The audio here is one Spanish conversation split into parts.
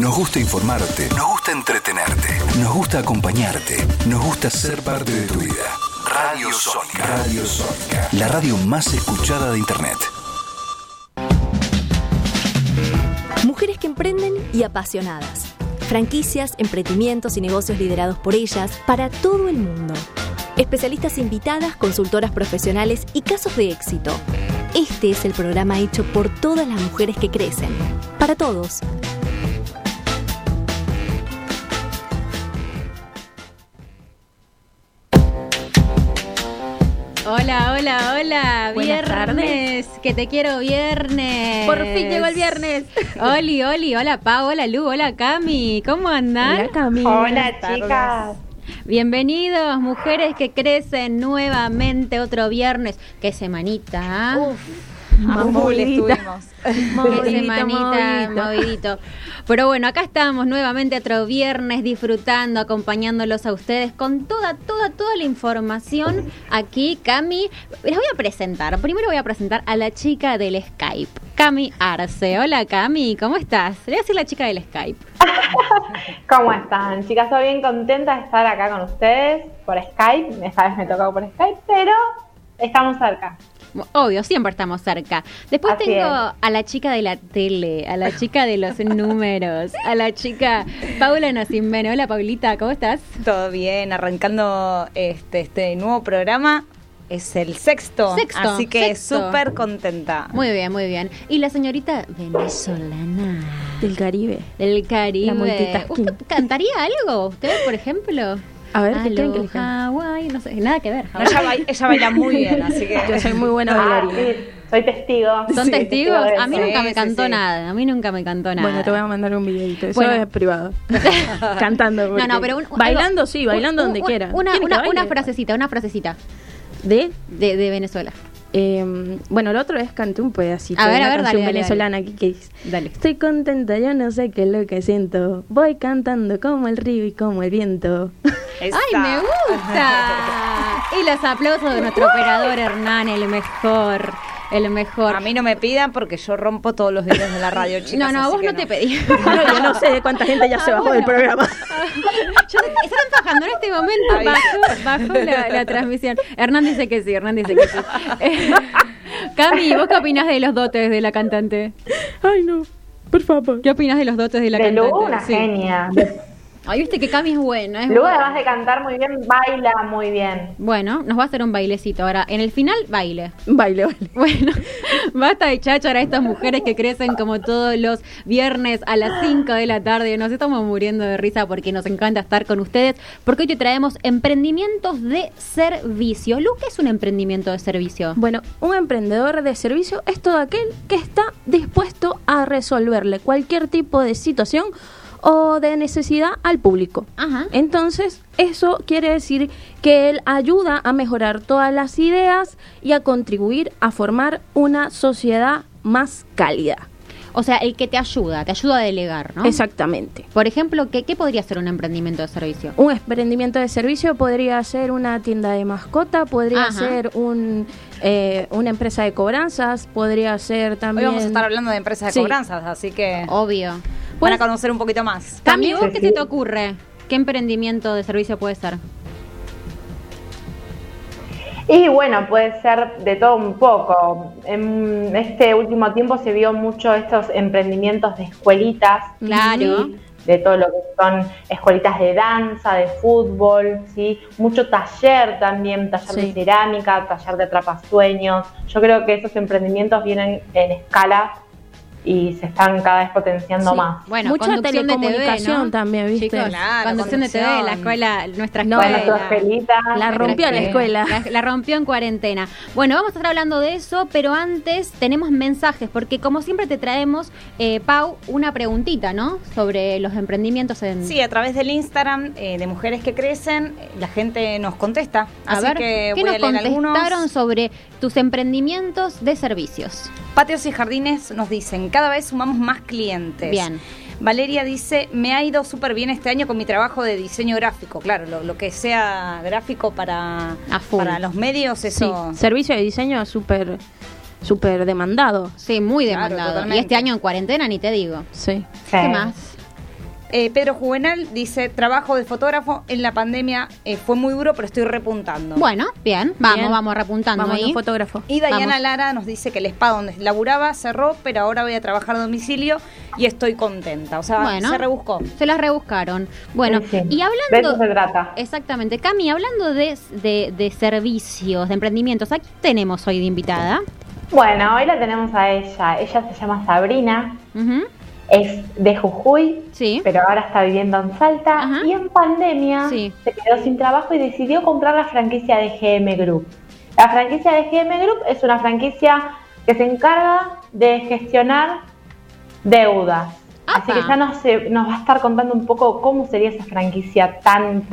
Nos gusta informarte, nos gusta entretenerte, nos gusta acompañarte, nos gusta ser parte de tu vida. Radio Sónica. Radio Sónica, la radio más escuchada de Internet. Mujeres que emprenden y apasionadas. Franquicias, emprendimientos y negocios liderados por ellas para todo el mundo. Especialistas invitadas, consultoras profesionales y casos de éxito. Este es el programa hecho por todas las mujeres que crecen. Para todos. Hola, hola, hola. Buenas viernes, tardes. Que te quiero viernes. Por fin llegó el viernes. Oli, Oli, hola Pau, hola Lu, hola Cami. ¿Cómo andan? Hola Cami. Hola chicas. Bienvenidos, mujeres que crecen nuevamente otro viernes. Qué semanita, ¿eh? Uf. A full estuvimos. Movidito. Pero bueno, acá estamos nuevamente otro viernes disfrutando, acompañándolos a ustedes con toda la información aquí. Cami, les voy a presentar. Primero voy a presentar a la chica del Skype, Cami Arce. Hola Cami, ¿cómo estás? Le voy a decir la chica del Skype. ¿Cómo están, chicas? Estoy bien contenta de estar acá con ustedes por Skype. Esta vez me tocó por Skype, pero estamos cerca. Obvio, siempre estamos cerca. Después así tengo es. A la chica de la tele, a la chica de los números, a la chica Paula Nacimbeno. Hola Paulita, ¿cómo estás? Todo bien, arrancando este nuevo programa. Es el sexto, así que súper contenta. Muy bien, muy bien. Y la señorita venezolana del Caribe. La multitasking. ¿Usted cantaría algo? ¿Ustedes, por ejemplo? A ver, ¿qué creen que le canta? Hawaii, no sé, nada que ver. No, ella baila muy bien, así que... Yo soy muy buena bailarina. Sí, soy testigo. ¿Son testigos? A mí nunca me cantó nada, Bueno, te voy a mandar un videito, eso es privado. Cantando. No, pero... Bailando donde quiera. Una frasecita. ¿De Venezuela? Bueno, el otro es canté un pedacito. A ver, canción dale, venezolana, ¿qué dice? Dale. Estoy contenta, yo no sé qué es lo que siento. Voy cantando como el río y como el viento. Esta. ¡Ay, me gusta! Y los aplausos de nuestro operador Hernán, el mejor. A mí no me pidan porque yo rompo todos los videos de la radio, chicas. No, vos no te pedí. Yo no sé de cuánta gente ya se bajó del programa. Están bajando en este momento. Bajo la transmisión. Hernán dice que sí. Cami, ¿vos qué opinás de los dotes de la cantante? Ay, no, por favor. ¿Qué opinás de los dotes de la cantante? Lu, una genia. Ay, viste que Cami es buena. Luego además de cantar muy bien, baila muy bien. Bueno, nos va a hacer un bailecito ahora. En el final, baile. Bueno, basta de cháchara a estas mujeres que crecen como todos los viernes a las 5 de la tarde. Nos estamos muriendo de risa porque nos encanta estar con ustedes. Porque hoy te traemos emprendimientos de servicio. Lu, ¿qué es un emprendimiento de servicio? Bueno, un emprendedor de servicio es todo aquel que está dispuesto a resolverle cualquier tipo de situación o de necesidad al público. Ajá. Entonces, eso quiere decir que él ayuda a mejorar todas las ideas y a contribuir a formar una sociedad más cálida. O sea, el que te ayuda a delegar, ¿no? Exactamente. Por ejemplo, ¿qué podría ser un emprendimiento de servicio? Un emprendimiento de servicio podría ser una tienda de mascota, podría Ajá. ser una empresa de cobranzas, podría ser también... Hoy vamos a estar hablando de empresas de cobranzas, así que... Obvio. Para conocer un poquito más. También, ¿vos qué se te ocurre? ¿Qué emprendimiento de servicio puede ser? Y bueno, puede ser de todo un poco. En este último tiempo se vio mucho estos emprendimientos de escuelitas. Claro. ¿Sí? De todo lo que son escuelitas de danza, de fútbol, ¿sí? Mucho taller también, taller de cerámica, taller de atrapasueños. Yo creo que esos emprendimientos vienen en escala y se están cada vez potenciando más. Bueno, mucha telecomunicación, TV, ¿no? También, ¿viste? Chicos, claro, conducción de TV, la escuela, la rompió en cuarentena. Bueno, vamos a estar hablando de eso, pero antes tenemos mensajes, porque como siempre te traemos, Pau, una preguntita, ¿no? Sobre los emprendimientos en... Sí, a través del Instagram de Mujeres que Crecen, la gente nos contesta. ¿Qué nos contestaron sobre tus emprendimientos de servicios? Patios y jardines nos dicen, cada vez sumamos más clientes. Bien. Valeria dice, me ha ido súper bien este año con mi trabajo de diseño gráfico. Claro, lo que sea gráfico para los medios, eso. Sí. Servicio de diseño súper demandado. Sí, muy demandado. Claro, y este año en cuarentena, ni te digo. Sí. ¿Qué más? Pedro Juvenal dice, trabajo de fotógrafo en la pandemia fue muy duro, pero estoy repuntando. Bueno, bien, vamos repuntando. Vamos ahí. Fotógrafo. Y Dayana Lara nos dice que el spa donde laburaba cerró, pero ahora voy a trabajar a domicilio y estoy contenta. O sea, bueno, se rebuscó. Se las rebuscaron. Bueno, sí, sí. Y hablando... De eso se trata. Exactamente. Cami, hablando de servicios, de emprendimientos, ¿a quién tenemos hoy de invitada? Bueno, hoy la tenemos a ella. Ella se llama Sabrina. Uh-huh. Es de Jujuy, sí, pero ahora está viviendo en Salta. Ajá. Y en pandemia sí, se quedó sin trabajo y decidió comprar la franquicia de GM Group. La franquicia de GM Group es una franquicia que se encarga de gestionar deudas. Ajá. Así que ya nos va a estar contando un poco cómo sería esa franquicia tan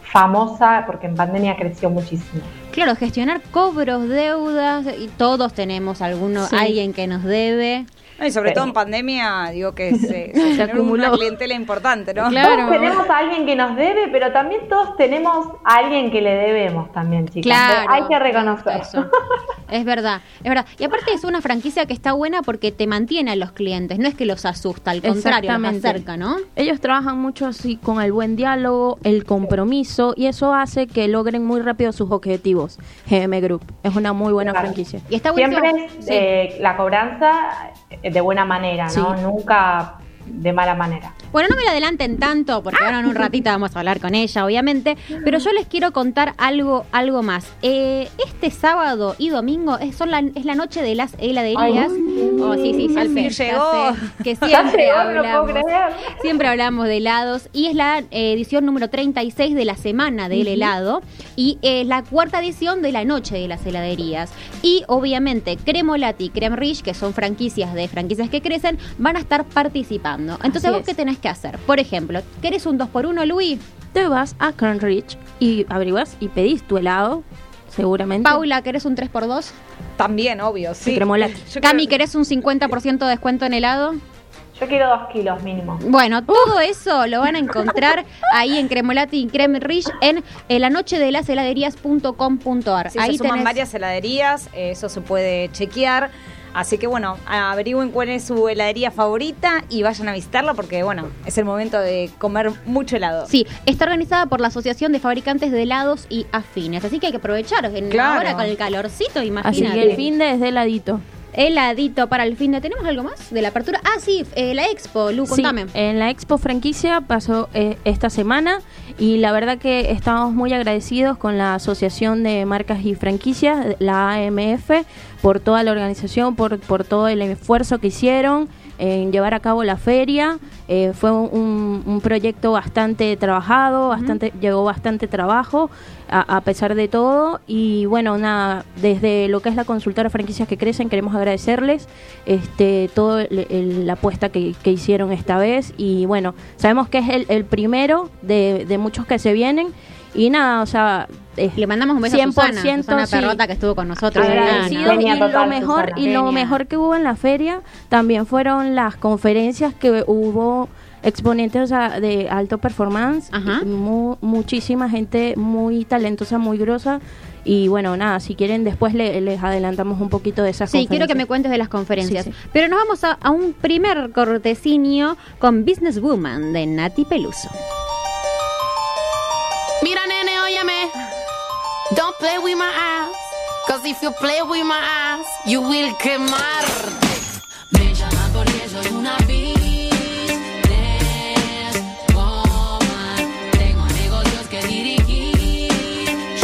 famosa, porque en pandemia creció muchísimo. Claro, gestionar cobros, deudas, y todos tenemos alguien que nos debe. Y sobre todo en pandemia, digo que se acumuló una clientela importante, ¿no? Claro. Todos tenemos a alguien que nos debe, pero también todos tenemos a alguien que le debemos también, chicas. Claro. Hay que reconocer eso. Es verdad. Y aparte es una franquicia que está buena porque te mantiene a los clientes, no es que los asusta, al contrario, los acerca, ¿no? Ellos trabajan mucho así con el buen diálogo, el compromiso, y eso hace que logren muy rápido sus objetivos. GM Group es una muy buena franquicia. Y está buena. Siempre la cobranza de buena manera, ¿no? Sí. Nunca de mala manera. Bueno, no me lo adelanten tanto, porque ahora en un ratito vamos a hablar con ella, obviamente, pero yo les quiero contar algo más. Este sábado y domingo es la noche de las heladerías. Ay, oh, sí, que siempre hablamos. Siempre hablamos de helados y es la edición número 36 de la semana del helado y es la cuarta edición de la noche de las heladerías. Y obviamente Cremolati y Creme Rich, que son franquicias que crecen, van a estar participando. Entonces vos qué tenés que hacer. Por ejemplo, ¿querés un 2x1, Luis? Te vas a Creme Rich y averiguás y pedís tu helado, seguramente. Paula, ¿querés un 3x2? También, obvio, sí. Cami, ¿querés un 50% de descuento en helado? Yo quiero 2 kilos mínimo. Bueno, todo eso lo van a encontrar ahí en Cremolati y Creme Rich en la noche de las heladerías.com.ar. Sí, ahí se suman varias heladerías, eso se puede chequear. Así que bueno, averigüen cuál es su heladería favorita y vayan a visitarla porque bueno, es el momento de comer mucho helado. Sí, está organizada por la Asociación de Fabricantes de Helados y Afines, así que hay que aprovechar ahora con el calorcito, imagínate. Así que el fin de es de heladito. Heladito para el fin de. ¿Tenemos algo más de la apertura? Ah, sí, la Expo, Lu, contame. En la Expo Franquicia pasó esta semana y la verdad que estamos muy agradecidos con la Asociación de Marcas y Franquicias, la AMF, por toda la organización, por todo el esfuerzo que hicieron en llevar a cabo la feria. Fue un proyecto bastante trabajado, llegó bastante trabajo a pesar de todo. Y bueno, desde lo que es la consultora Franquicias que Crecen, queremos agradecerles toda la apuesta que hicieron esta vez. Y bueno, sabemos que es el primero de muchos que se vienen. Y nada, o sea... Le mandamos un beso a Susana Perrota, que estuvo con nosotros. Agradecido, y lo mejor Susana. Y lo mejor que hubo en la feria también fueron las conferencias que hubo exponentes de alto performance, muchísima gente muy talentosa, muy grosa. Y bueno, nada, si quieren después les adelantamos un poquito de esas conferencias. Sí, quiero que me cuentes de las conferencias. Sí. Pero nos vamos a un primer cortesinio con Businesswoman de Naty Peluso. Mira, nene, óyeme, don't play with my ass, cause if you play with my ass, you will quemarte. Me llama por eso una business woman, tengo negocios que dirigir,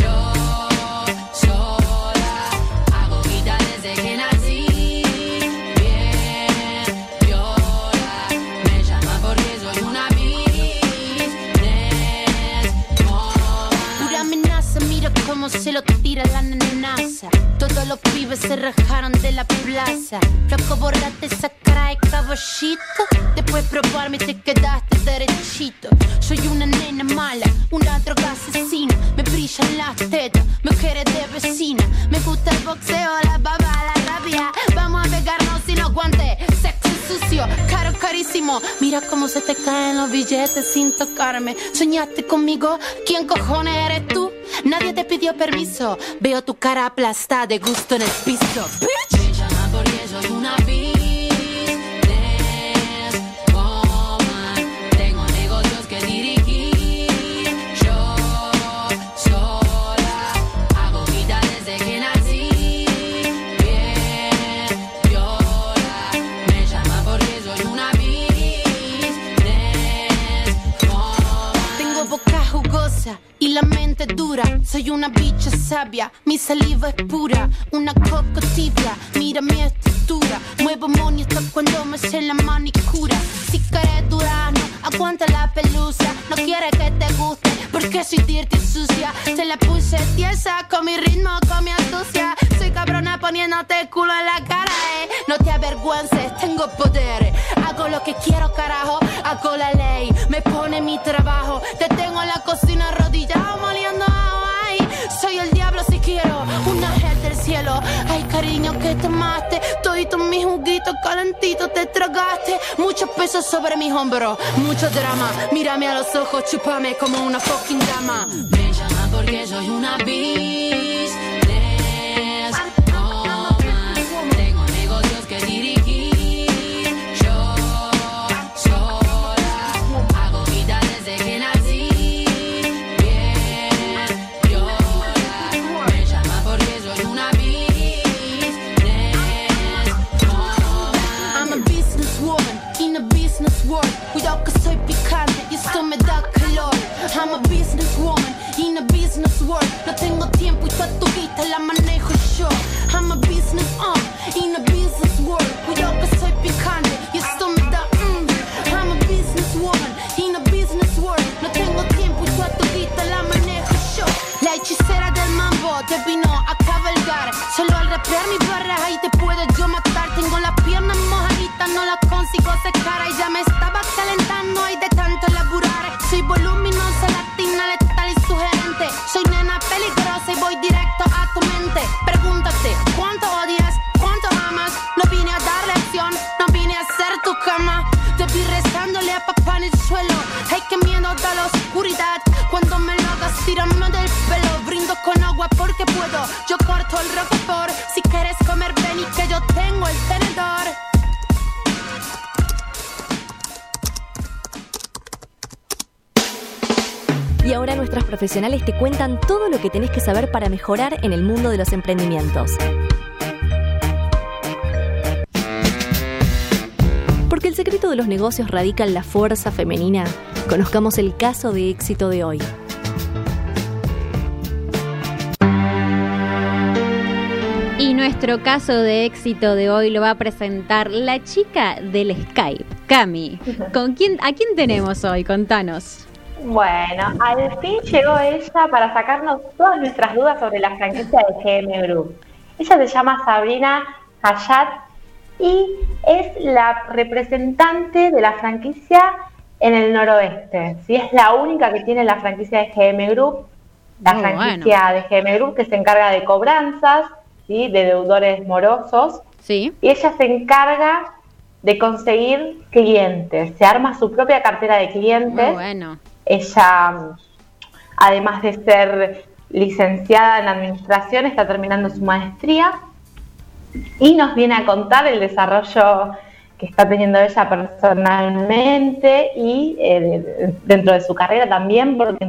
yo sola, hago vida desde que nací, bien viola, me llama por eso una cómo se lo tira la nenaza. Todos los pibes se rajaron de la plaza. Flaco, borraste esa cara de caballito. Después probarme y te quedaste derechito. Soy una nena mala, una droga asesina. Me brillan las tetas, mujeres de vecina. Me gusta el boxeo, la baba, la rabia. Vamos a pegarnos sin aguante. Sexo sucio, caro, carísimo. Mira cómo se te caen los billetes sin tocarme. ¿Soñaste conmigo? ¿Quién cojones eres tú? Nadie te pidió permiso. Veo tu cara aplastada de gusto en el piso. Bitch. Me llama por eso una business woman. Tengo Soy una bicha sabia, mi saliva es pura, una coco tibia, mira mi estructura. Muevo monito cuando me sé la manicura. Si querés durano, aguanta la pelusa. No quiere que te guste, porque soy dirty y sucia. Te la puse tiesa, con mi ritmo, con mi astucia. Soy cabrona poniéndote el culo en la cara, eh. No te avergüences, tengo poder. Hago lo que quiero, carajo, hago la ley. Me pone mi trabajo, te tengo en la cocina arrodillado, moliendo ahí. Soy el diablo si quiero, un ángel del cielo. Ay, cariño, que tomaste, todito mis juguitos calentitos te tragaste. Muchos pesos sobre mis hombros, mucho drama. Mírame a los ojos, chúpame como una fucking dama. Me llama porque soy una bis. I'm a business woman in a business world. No tengo tiempo y toda tu vida la manejo yo. I'm a business in a business world. Cuidado que soy picante y esto me da I'm a business woman in a business world. No tengo tiempo y toda tu vida la manejo yo. La hechicera del mambo te vino a cabalgar. Solo al rapear mis barras ahí te puedo yo matar. Tengo las piernas mojaditas, no las consigo secar. Y ya me estaba calentando ahí de tanto laburar. Soy voluminosa, latina, letal y sugerente. Soy nena peligrosa y voy directo a tu mente. Pregúntate, ¿cuánto odias? ¿Cuánto amas? No vine a dar lección, no vine a hacer tu cama. Te vi rezándole a papá en el suelo. Hay que miedo da la oscuridad. Cuando me lo hagas, tírame del pelo. Brindo con agua porque puedo. Yo corto el roquefort. Si quieres comer, ven y que yo tengo el tenedor. Y ahora nuestras profesionales te cuentan todo lo que tenés que saber para mejorar en el mundo de los emprendimientos. Porque el secreto de los negocios radica en la fuerza femenina. Conozcamos el caso de éxito de hoy. Y nuestro caso de éxito de hoy lo va a presentar la chica del Skype, Cami. ¿A quién tenemos hoy? Contanos. Bueno, al fin llegó ella para sacarnos todas nuestras dudas sobre la franquicia de GM Group. Ella se llama Sabrina Hayat y es la representante de la franquicia en el noroeste. Sí, es la única que tiene la franquicia de GM Group, la de GM Group que se encarga de cobranzas, ¿sí?, de deudores morosos. Sí. Y ella se encarga de conseguir clientes, se arma su propia cartera de clientes. Muy bueno. Ella, además de ser licenciada en administración, está terminando su maestría y nos viene a contar el desarrollo que está teniendo ella personalmente y dentro de su carrera también, porque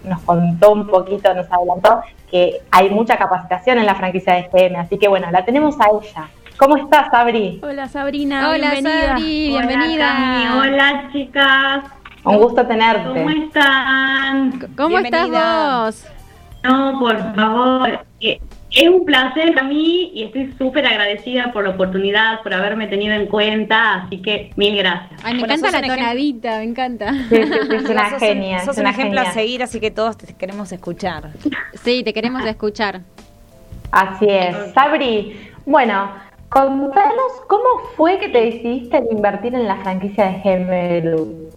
nos contó un poquito, nos adelantó que hay mucha capacitación en la franquicia de GM, así que bueno, la tenemos a ella. ¿Cómo estás, Sabri? Hola, Sabrina. Hola, bienvenida. Sabri, bienvenida. Hola, Cami. Hola, chicas. Un gusto tenerte. ¿Cómo están? ¿Cómo estás vos? No, por favor. Es un placer para mí y estoy súper agradecida por la oportunidad, por haberme tenido en cuenta, así que mil gracias. Ay, me encanta la tonadita, me encanta. Sí, es una genia. Sos un ejemplo a seguir, así que todos te queremos escuchar. Sí, te queremos escuchar. Así es. Sabri, bueno, contanos cómo fue que te decidiste invertir en la franquicia de GM.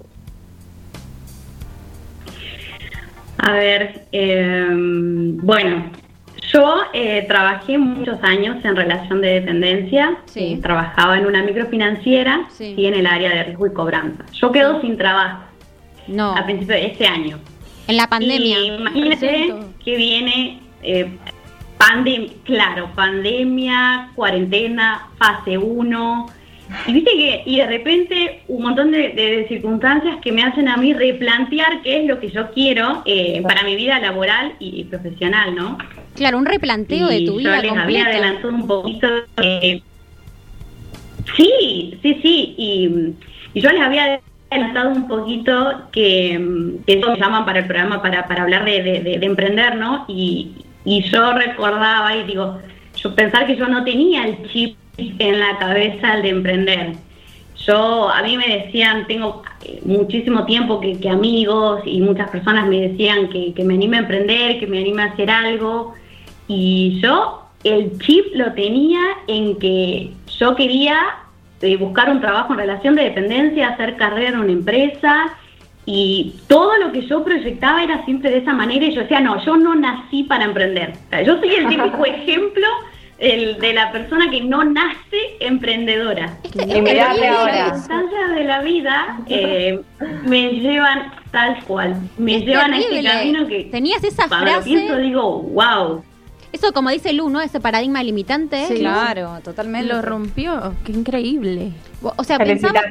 A ver, bueno, yo trabajé muchos años en relación de dependencia, sí. Trabajaba en una microfinanciera, sí. Y en el área de riesgo y cobranza. Yo quedo sin trabajo a principio de este año. En la pandemia. Y imagínate que viene pandemia, cuarentena, fase 1, y viste que y de repente un montón de circunstancias que me hacen a mí replantear qué es lo que yo quiero para mi vida laboral y profesional, ¿no? Claro, un replanteo y de tu vida completa. Yo les había adelantado un poquito. Sí, y yo les había he notado un poquito que eso me llaman para el programa para hablar de emprender, ¿no? Y yo recordaba y digo, yo pensar que yo no tenía el chip en la cabeza al de emprender. A mí me decían, tengo muchísimo tiempo que amigos y muchas personas me decían que me anime a emprender, que me anime a hacer algo. Y yo el chip lo tenía en que yo quería buscar un trabajo en relación de dependencia, hacer carrera en una empresa, y todo lo que yo proyectaba era siempre de esa manera, y yo decía, no, yo no nací para emprender. O sea, yo soy el típico ejemplo de la persona que no nace emprendedora. Y mirarle ahora. Las distancias de la vida me llevan tal cual, me llevan a este camino que... Tenías esa frase... Cuando pienso digo, wow... Eso, como dice Lu, ¿no? Ese paradigma limitante. Sí, claro, totalmente. Lo rompió. Qué increíble. O sea, pensamos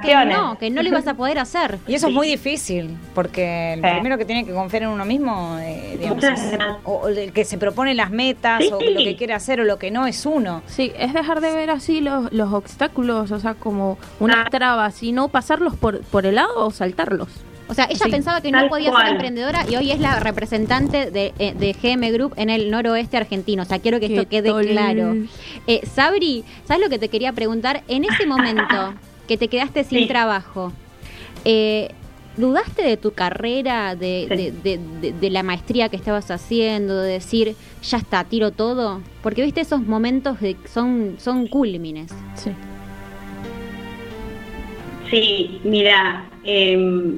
que no lo ibas a poder hacer. Y eso es muy difícil, porque el primero que tiene que confiar en uno mismo, digamos, es, o el que se propone las metas, o lo que quiere hacer o lo que no, es uno. Sí, es dejar de ver así los obstáculos, o sea, como unas trabas, y no pasarlos por el lado o saltarlos. O sea, ella pensaba que no podía ser emprendedora y hoy es la representante de GM Group en el noroeste argentino. O sea, quiero que esto quede claro. Sabri, ¿sabes lo que te quería preguntar? En ese momento que te quedaste sin trabajo, ¿dudaste de tu carrera, de la maestría que estabas haciendo, de decir, ya está, tiro todo? Porque, viste, esos momentos son cúlmines. Sí. Sí, mira,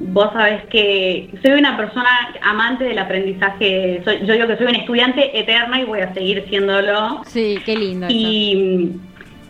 vos sabés que soy una persona amante del aprendizaje. Yo digo que soy una estudiante eterna y voy a seguir siéndolo. Sí, qué lindo. Y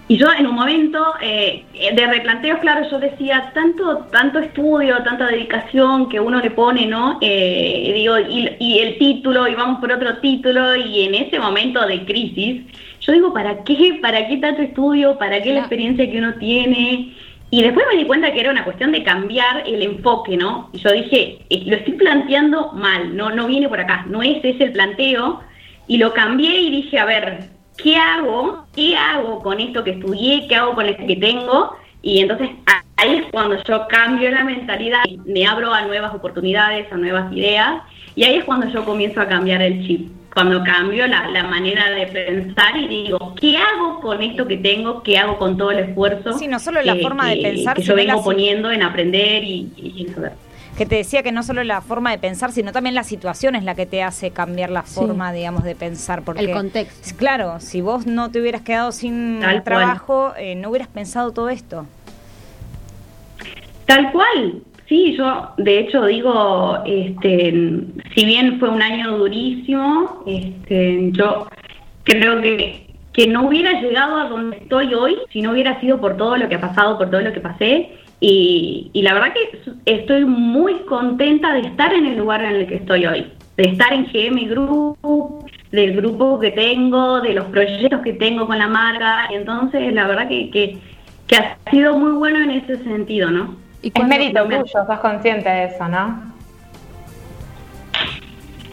yo en un momento de replanteos, claro, yo decía, tanto estudio, tanta dedicación que uno le pone, ¿no? Y el título, y vamos por otro título, y en ese momento de crisis, yo digo, ¿para qué tanto estudio? ¿Para qué la experiencia que uno tiene? Y después me di cuenta que era una cuestión de cambiar el enfoque, ¿no? Y yo dije, lo estoy planteando mal, no viene por acá, no es ese el planteo. Y lo cambié y dije, a ver, ¿Qué hago con esto que estudié? ¿Qué hago con esto que tengo? Y entonces ahí es cuando yo cambio la mentalidad y me abro a nuevas oportunidades, a nuevas ideas. Y ahí es cuando yo comienzo a cambiar el chip. Cuando cambio la manera de pensar y digo, ¿qué hago con esto que tengo? ¿Qué hago con todo el esfuerzo? Sí, no solo la forma de pensar. Que yo vengo poniendo en aprender y en saber. Que te decía que no solo la forma de pensar, sino también la situación es la que te hace cambiar la forma, digamos, de pensar. Porque, el contexto. Claro, si vos no te hubieras quedado sin el trabajo, no hubieras pensado todo esto. Tal cual. Sí, yo de hecho digo, si bien fue un año durísimo, yo creo que no hubiera llegado a donde estoy hoy si no hubiera sido por todo lo que ha pasado, por todo lo que pasé, y la verdad que estoy muy contenta de estar en el lugar en el que estoy hoy, de estar en GM Group, del grupo que tengo, de los proyectos que tengo con la marca, entonces la verdad que ha sido muy bueno en ese sentido, ¿no? ¿Y es mérito tuyo? ¿Sos consciente de eso, no?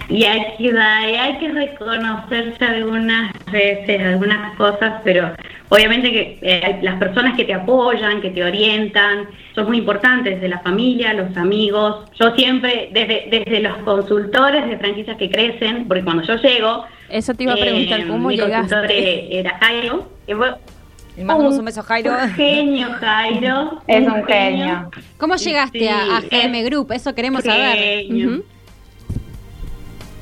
Y hay que reconocerse algunas veces, algunas cosas, pero obviamente que las personas que te apoyan, que te orientan, son muy importantes, desde la familia, los amigos. Yo siempre, desde los consultores de franquicias que crecen, porque cuando yo llego... Eso te iba a preguntar, ¿cómo llegaste? Mi consultor era Jairo. Le mandamos un beso a Jairo. Un genio, Jairo. Es un genio. ¿Cómo llegaste a GM Group? Eso queremos saber. Uh-huh.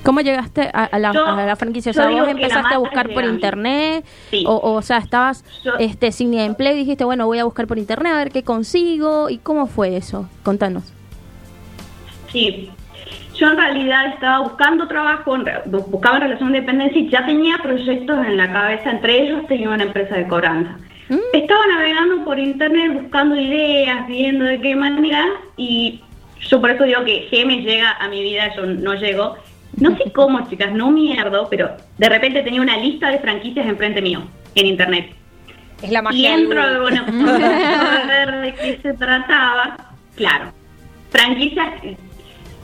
¿Cómo llegaste a la franquicia? O sea, vos empezaste a buscar por internet. Sí. O sea, estabas sin empleo y dijiste, bueno, voy a buscar por internet a ver qué consigo. ¿Y cómo fue eso? Contanos. Sí. Yo en realidad estaba buscando trabajo, buscaba en relación de dependencia y ya tenía proyectos en la cabeza, entre ellos tenía una empresa de cobranza. Estaba navegando por internet, buscando ideas, viendo de qué manera, y yo por eso digo que GM llega a mi vida, yo no llego. No sé cómo, chicas, no mierdo, pero de repente tenía una lista de franquicias enfrente mío, en internet. Es la magia. Y entro de bueno, a ver de qué se trataba. Claro, franquicias...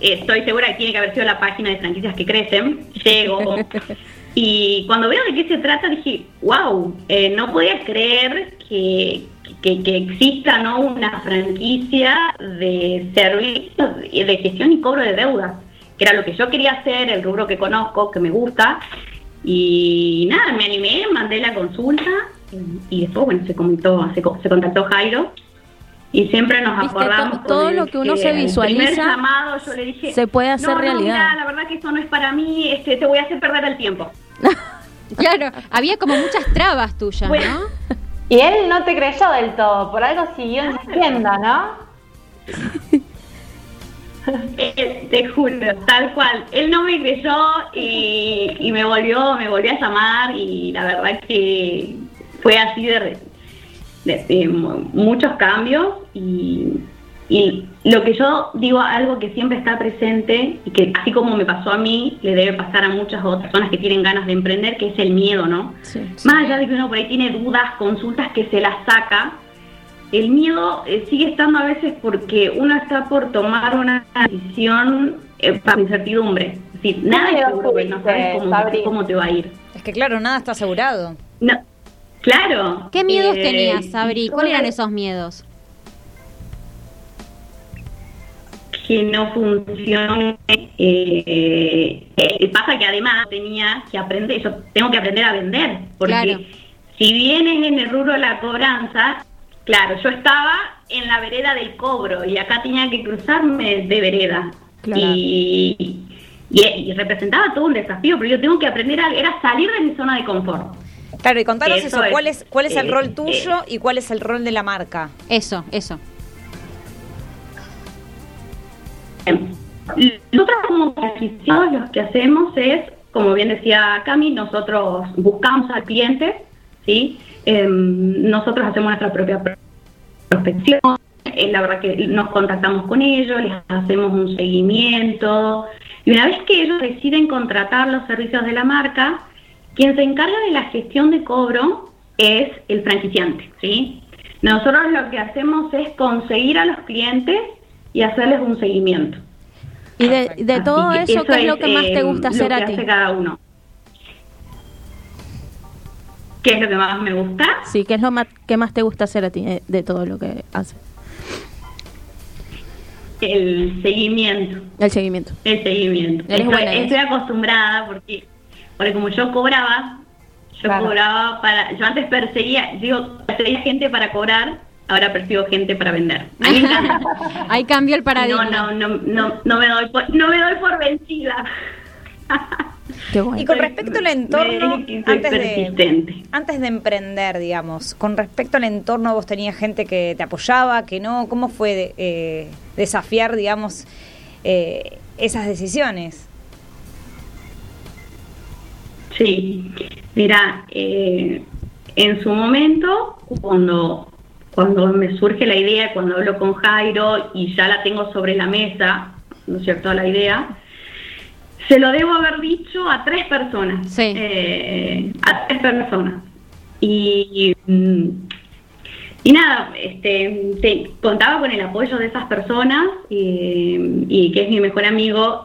Estoy segura que tiene que haber sido la página de franquicias que crecen. Llego. Y cuando veo de qué se trata, dije, wow, no podía creer que, que exista, ¿no?, una franquicia de servicios de gestión y cobro de deudas, que era lo que yo quería hacer, el rubro que conozco, que me gusta. Y nada, me animé, mandé la consulta y después, bueno, se contactó Jairo. Y siempre nos acordamos todo lo que uno se visualiza. El primer llamado yo le dije, se puede hacer realidad. Mirá, la verdad que eso no es para mí, te voy a hacer perder el tiempo. Claro, había como muchas trabas tuyas, bueno, ¿no? Y él no te creyó del todo, por algo siguió insistiendo, ¿no? Te juro, tal cual. Él no me creyó y me volvió a llamar, y la verdad que fue así de muchos cambios, y lo que yo digo, algo que siempre está presente y que así como me pasó a mí, le debe pasar a muchas otras personas que tienen ganas de emprender, que es el miedo, ¿no? Sí, sí. Más allá de que uno por ahí tiene dudas, consultas que se las saca, el miedo sigue estando a veces porque uno está por tomar una decisión para incertidumbre. Es decir, nada es seguro, no sabes cómo te va a ir. Es que claro, nada está asegurado. No. Claro. ¿Qué miedos tenías, Sabri? ¿Cuáles eran esos miedos? Que no funcione. Pasa que además tenía que aprender, yo tengo que aprender a vender, porque claro, si vienes en el rubro de la cobranza, claro, yo estaba en la vereda del cobro y acá tenía que cruzarme de vereda. Claro. Y representaba todo un desafío, pero yo tengo que aprender era salir de mi zona de confort. Claro, y contanos eso, ¿cuál es el rol tuyo y cuál es el rol de la marca? Eso. Nosotros como franquiciados lo que hacemos es, como bien decía Cami, nosotros buscamos al cliente, ¿sí? Nosotros hacemos nuestra propia prospección, la verdad que nos contactamos con ellos, les hacemos un seguimiento, y una vez que ellos deciden contratar los servicios de la marca, quien se encarga de la gestión de cobro es el franquiciante, ¿sí? Nosotros lo que hacemos es conseguir a los clientes y hacerles un seguimiento. Y de todo eso, ¿qué es lo que más te gusta hacer a ti? Lo que hace cada uno. ¿Qué es lo que más me gusta? Sí, ¿qué es lo que más te gusta hacer a ti de todo lo que haces? El seguimiento. Estoy acostumbrada porque como yo cobraba para... Yo antes perseguía gente para cobrar, ahora persigo gente para vender. Ahí cambió el paradigma. No me doy por vencida. Qué bueno. Y con respecto al entorno, antes de emprender, digamos, con respecto al entorno, ¿vos tenías gente que te apoyaba, que no? ¿Cómo fue desafiar, digamos, esas decisiones? Sí, mira, en su momento, cuando me surge la idea, cuando hablo con Jairo y ya la tengo sobre la mesa, ¿no es cierto?, la idea, se lo debo haber dicho a 3 personas. Sí. Y nada, contaba con el apoyo de esas personas y que es mi mejor amigo,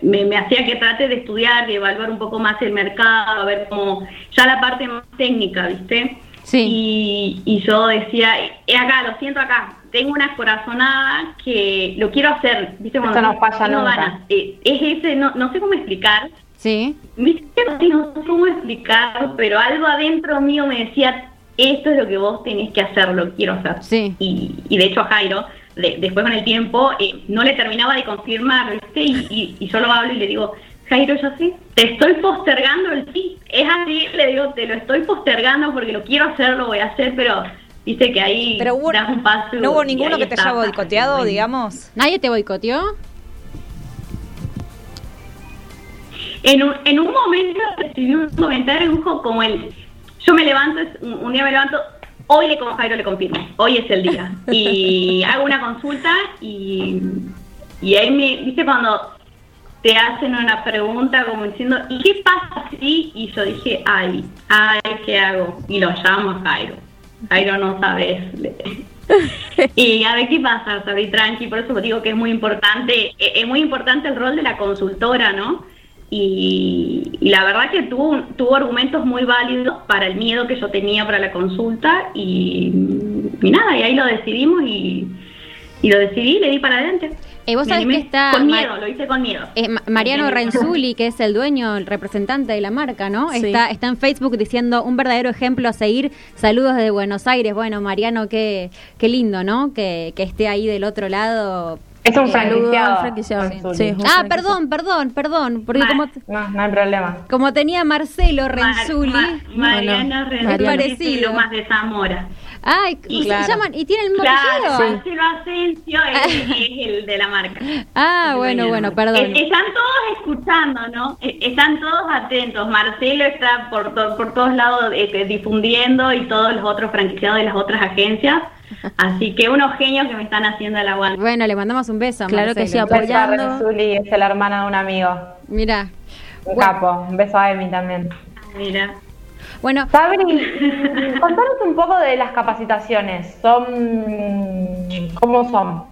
me hacía que trate de estudiar, de evaluar un poco más el mercado, a ver cómo, ya la parte más técnica, ¿viste? Sí. Y yo decía, lo siento acá, tengo una corazonada que lo quiero hacer, ¿viste? Cuando esto nos pasa nunca. Es ese, no sé cómo explicar. Sí. ¿Viste? No sé cómo explicar, pero algo adentro mío me decía... Esto es lo que vos tenés que hacer, lo quiero hacer. Sí. Y de hecho a Jairo, después con el tiempo, no le terminaba de confirmar, ¿viste? Y yo lo hablo y le digo, Jairo, yo sí, te estoy postergando el sí. Es así, le digo, te lo estoy postergando porque lo quiero hacer, lo voy a hacer, pero viste que ahí das un paso. ¿No hubo ninguno que te haya boicoteado, bueno, digamos? ¿Nadie te boicoteó? En un momento recibí un comentario como el... Yo un día me levanto, hoy con Jairo le confirmo, hoy es el día. Y hago una consulta y ahí viste cuando te hacen una pregunta como diciendo, ¿y qué pasa si? Y yo dije, ay, ¿qué hago? Y lo llamo a Jairo. Jairo, no sabes. Y a ver qué pasa, Sabri, tranqui, por eso digo que es muy importante el rol de la consultora, ¿no? Y la verdad que tuvo argumentos muy válidos para el miedo que yo tenía para la consulta y nada, y ahí lo decidimos y lo decidí, le di para adelante. Vos sabés que está... Con miedo, lo hice con miedo. Mariano Renzulli, que es el dueño, el representante de la marca, ¿no? Sí. Está en Facebook diciendo un verdadero ejemplo a seguir. Saludos desde Buenos Aires. Bueno, Mariano, qué lindo, ¿no? Que esté ahí del otro lado. Es un franquiciado. Sí, perdón. Porque no hay problema. Como tenía Marcelo Renzulli. Mariano Renzulli parecido. Es lo más de Zamora. Ay, y claro. Se llaman y tienen el mismo apellido. Marcelo Asensio es el de la marca. Ah, bueno, perdón. Están todos escuchando, ¿no? Están todos atentos. Marcelo está por todos lados difundiendo y todos los otros franquiciados de las otras agencias. Así que unos genios que me están haciendo el aguante. Bueno, le mandamos un beso a Marcelo. Claro que sí, apoyando. Zuli es la hermana de un amigo. Mira, un capo. Un beso a Emi también. Mira. Bueno, Sabri, contanos un poco de las capacitaciones. ¿Cómo son?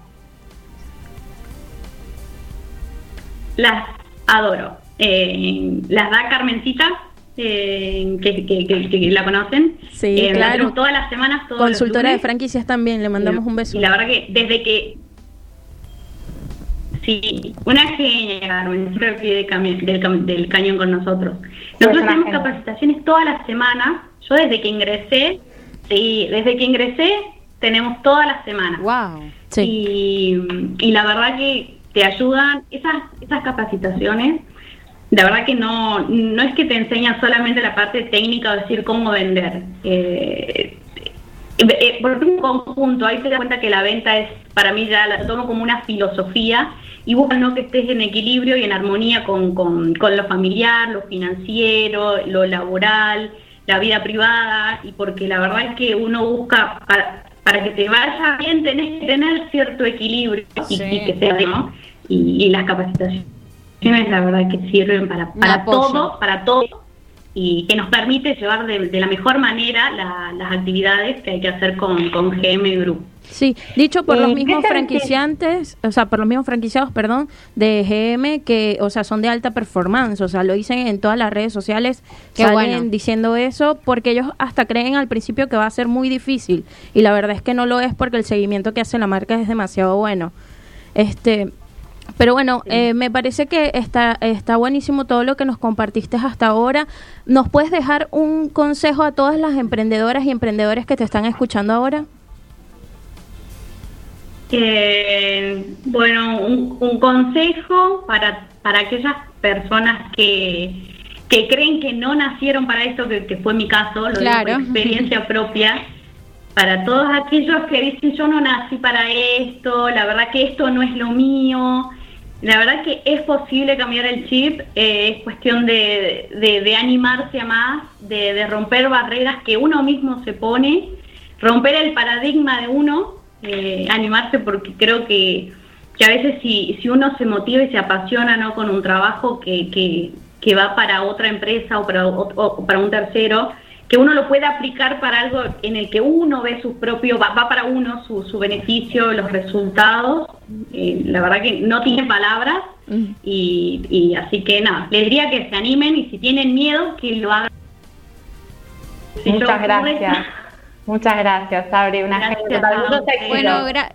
Las adoro. Las da Carmencita, que la conocen. Sí, claro. Todas las semanas. Consultora de franquicias también, le mandamos un beso. Y la verdad que desde que... Sí, una genia, siempre al pie del cañón con nosotros. Nosotros tenemos capacitaciones todas las semanas. Yo desde que ingresé tenemos todas las semanas. Wow. Sí. Y la verdad que te ayudan esas capacitaciones. La verdad que no es que te enseñan solamente la parte técnica o decir cómo vender. Porque un conjunto, ahí te das cuenta que la venta es, para mí ya la tomo como una filosofía y buscando que estés en equilibrio y en armonía con lo familiar, lo financiero, lo laboral, la vida privada, y porque la verdad es que uno busca, para que te vaya bien tenés que tener cierto equilibrio, sí, y que sea, ¿no? Y las capacitaciones la verdad que sirven para todo. Y que nos permite llevar de la mejor manera las actividades que hay que hacer con GM Group. Sí, dicho por los mismos franquiciantes, o sea, por los mismos franquiciados, perdón, de GM, que, o sea, son de alta performance, o sea, lo dicen en todas las redes sociales, diciendo eso, porque ellos hasta creen al principio que va a ser muy difícil, y la verdad es que no lo es, porque el seguimiento que hace la marca es demasiado bueno. Pero bueno, sí. Me parece que está buenísimo todo lo que nos compartiste hasta ahora. ¿Nos puedes dejar un consejo a todas las emprendedoras y emprendedores que te están escuchando ahora? Bueno, un consejo para aquellas personas que creen que no nacieron para esto, que fue mi caso, digo por experiencia propia. Para todos aquellos que dicen yo no nací para esto, la verdad que esto no es lo mío, la verdad que es posible cambiar el chip, es cuestión de animarse a más, de romper barreras que uno mismo se pone, romper el paradigma de uno, animarse, porque creo que a veces si uno se motiva y se apasiona, ¿no?, con un trabajo que va para otra empresa o para un tercero, que uno lo pueda aplicar para algo en el que uno ve su propio, va para uno su beneficio, los resultados, la verdad que no tiene palabras, y así que nada, les diría que se animen, y si tienen miedo, que lo hagan. Muchas gracias, Sabri.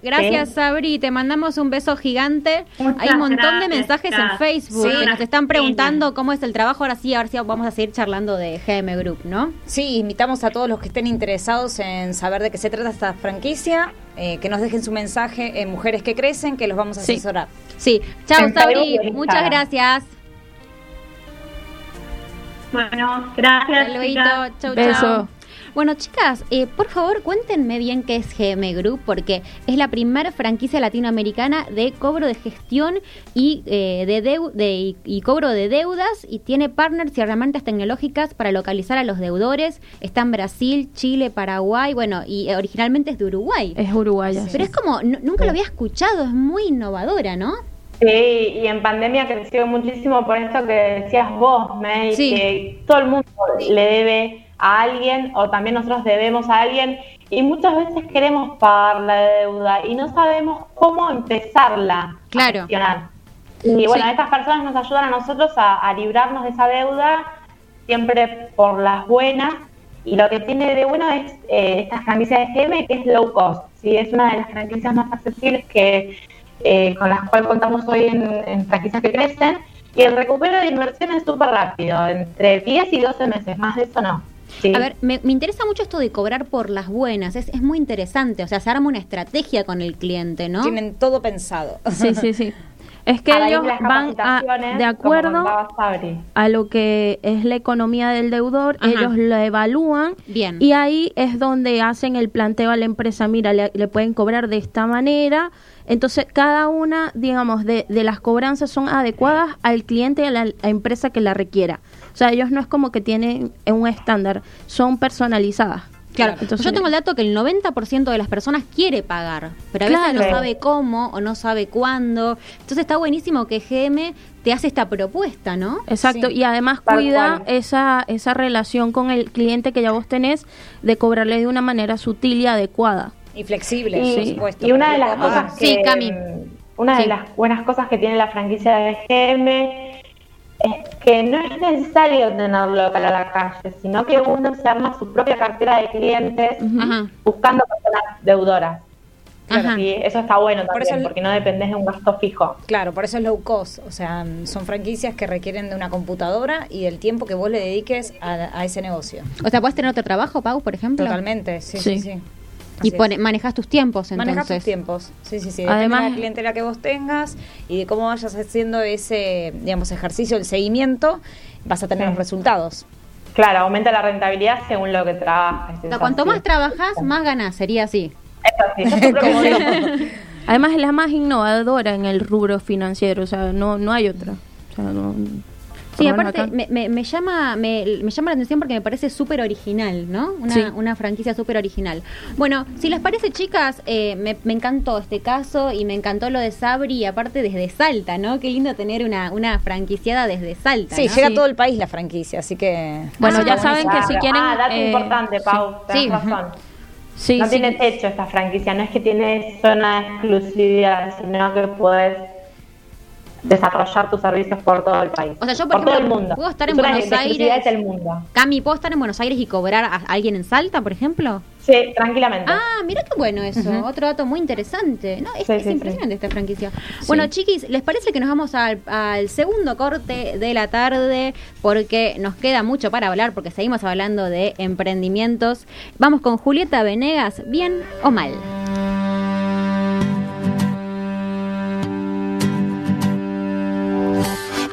Gracias, Sabri. Te mandamos un beso gigante. Hay un montón de mensajes en Facebook que nos están preguntando cómo es el trabajo. Ahora sí, a ver si vamos a seguir charlando de GM Group, ¿no? Sí, invitamos a todos los que estén interesados en saber de qué se trata esta franquicia, que nos dejen su mensaje en Mujeres que Crecen, que los vamos a asesorar. Sí. Chao, Sabri. Muchas gracias. Bueno, gracias. Saludito. Chau, beso. Bueno, chicas, por favor, cuéntenme bien qué es GM Group, porque es la primera franquicia latinoamericana de cobro de gestión y cobro de deudas, y tiene partners y herramientas tecnológicas para localizar a los deudores. Está en Brasil, Chile, Paraguay, bueno, y originalmente es de Uruguay. Es uruguaya. Pero es como, nunca lo había escuchado, es muy innovadora, ¿no? Sí, y en pandemia creció muchísimo por esto que decías vos, May, que todo el mundo le debe a alguien, o también nosotros debemos a alguien, y muchas veces queremos pagar la deuda y no sabemos cómo empezarla. Claro. Y bueno, sí, estas personas nos ayudan a nosotros a librarnos de esa deuda, siempre por las buenas. Y lo que tiene de bueno es estas franquicias de GM, que es low cost, ¿sí? Es una de las franquicias más accesibles que con las cuales contamos hoy en franquicias que crecen. Y el recupero de inversión es súper rápido, entre 10 y 12 meses, más de eso no. Sí. A ver, me interesa mucho esto de cobrar por las buenas, es muy interesante, o sea, se arma una estrategia con el cliente, ¿no? Tienen todo pensado. Sí, sí, sí. Es que ellos van de acuerdo a lo que es la economía del deudor. Ajá. Ellos lo evalúan. Bien. Y ahí es donde hacen el planteo a la empresa, mira, le pueden cobrar de esta manera. Entonces, cada una, digamos, de las cobranzas son adecuadas al cliente y a la empresa que la requiera. O sea, ellos no es como que tienen un estándar, son personalizadas. Claro, entonces, yo tengo el dato que el 90% de las personas quiere pagar, pero a veces no sabe cómo o no sabe cuándo. Entonces está buenísimo que GM te hace esta propuesta, ¿no? Exacto, sí, y además cuida esa relación con el cliente que ya vos tenés, de cobrarle de una manera sutil y adecuada. Y flexible, por supuesto. Y una de las cosas que, Cami, una de las buenas cosas que tiene la franquicia de GM es que no es necesario tenerlo para la calle, sino que uno se arma su propia cartera de clientes. Ajá. Buscando personas deudoras. Claro, y eso está bueno también, por eso porque no dependés de un gasto fijo. Claro, por eso es low cost. O sea, son franquicias que requieren de una computadora y del tiempo que vos le dediques a ese negocio. O sea, ¿puedes tener otro trabajo, Pau, por ejemplo? Totalmente, sí. Y manejas tus tiempos, entonces. Manejas tus tiempos, sí. Además, de la clientela que vos tengas y de cómo vayas haciendo ese, digamos, ejercicio, el seguimiento, vas a tener los resultados. Claro, aumenta la rentabilidad según lo que trabajas. O sea, cuanto más trabajas, más ganás, sería así. Eso sí. Como digo. Además, es la más innovadora en el rubro financiero, o sea, no hay otra. O sea, no... Sí, aparte me llama la atención porque me parece súper original, ¿no? Una franquicia súper original. Bueno, si les parece, chicas, me encantó este caso y me encantó lo de Sabri, y aparte desde Salta, ¿no? Qué lindo tener una franquiciada desde Salta, ¿no? Sí, llega a todo el país la franquicia, así que... Bueno, ya saben que si quieren... Ah, dato importante, Pau, tenés razón. Sí, no tiene techo esta franquicia, no es que tiene zona de exclusividad, sino que podés desarrollar tus servicios por todo el país. O sea, yo, por ejemplo, puedo estar en Buenos Aires. Cami, ¿puedo estar en Buenos Aires y cobrar a alguien en Salta, por ejemplo? Sí, tranquilamente. Ah, mirá qué bueno eso. Uh-huh. Otro dato muy interesante. No, es impresionante esta franquicia. Sí. Bueno, chiquis, ¿les parece que nos vamos al segundo corte de la tarde? Porque nos queda mucho para hablar, porque seguimos hablando de emprendimientos. Vamos con Julieta Venegas, ¿bien o mal?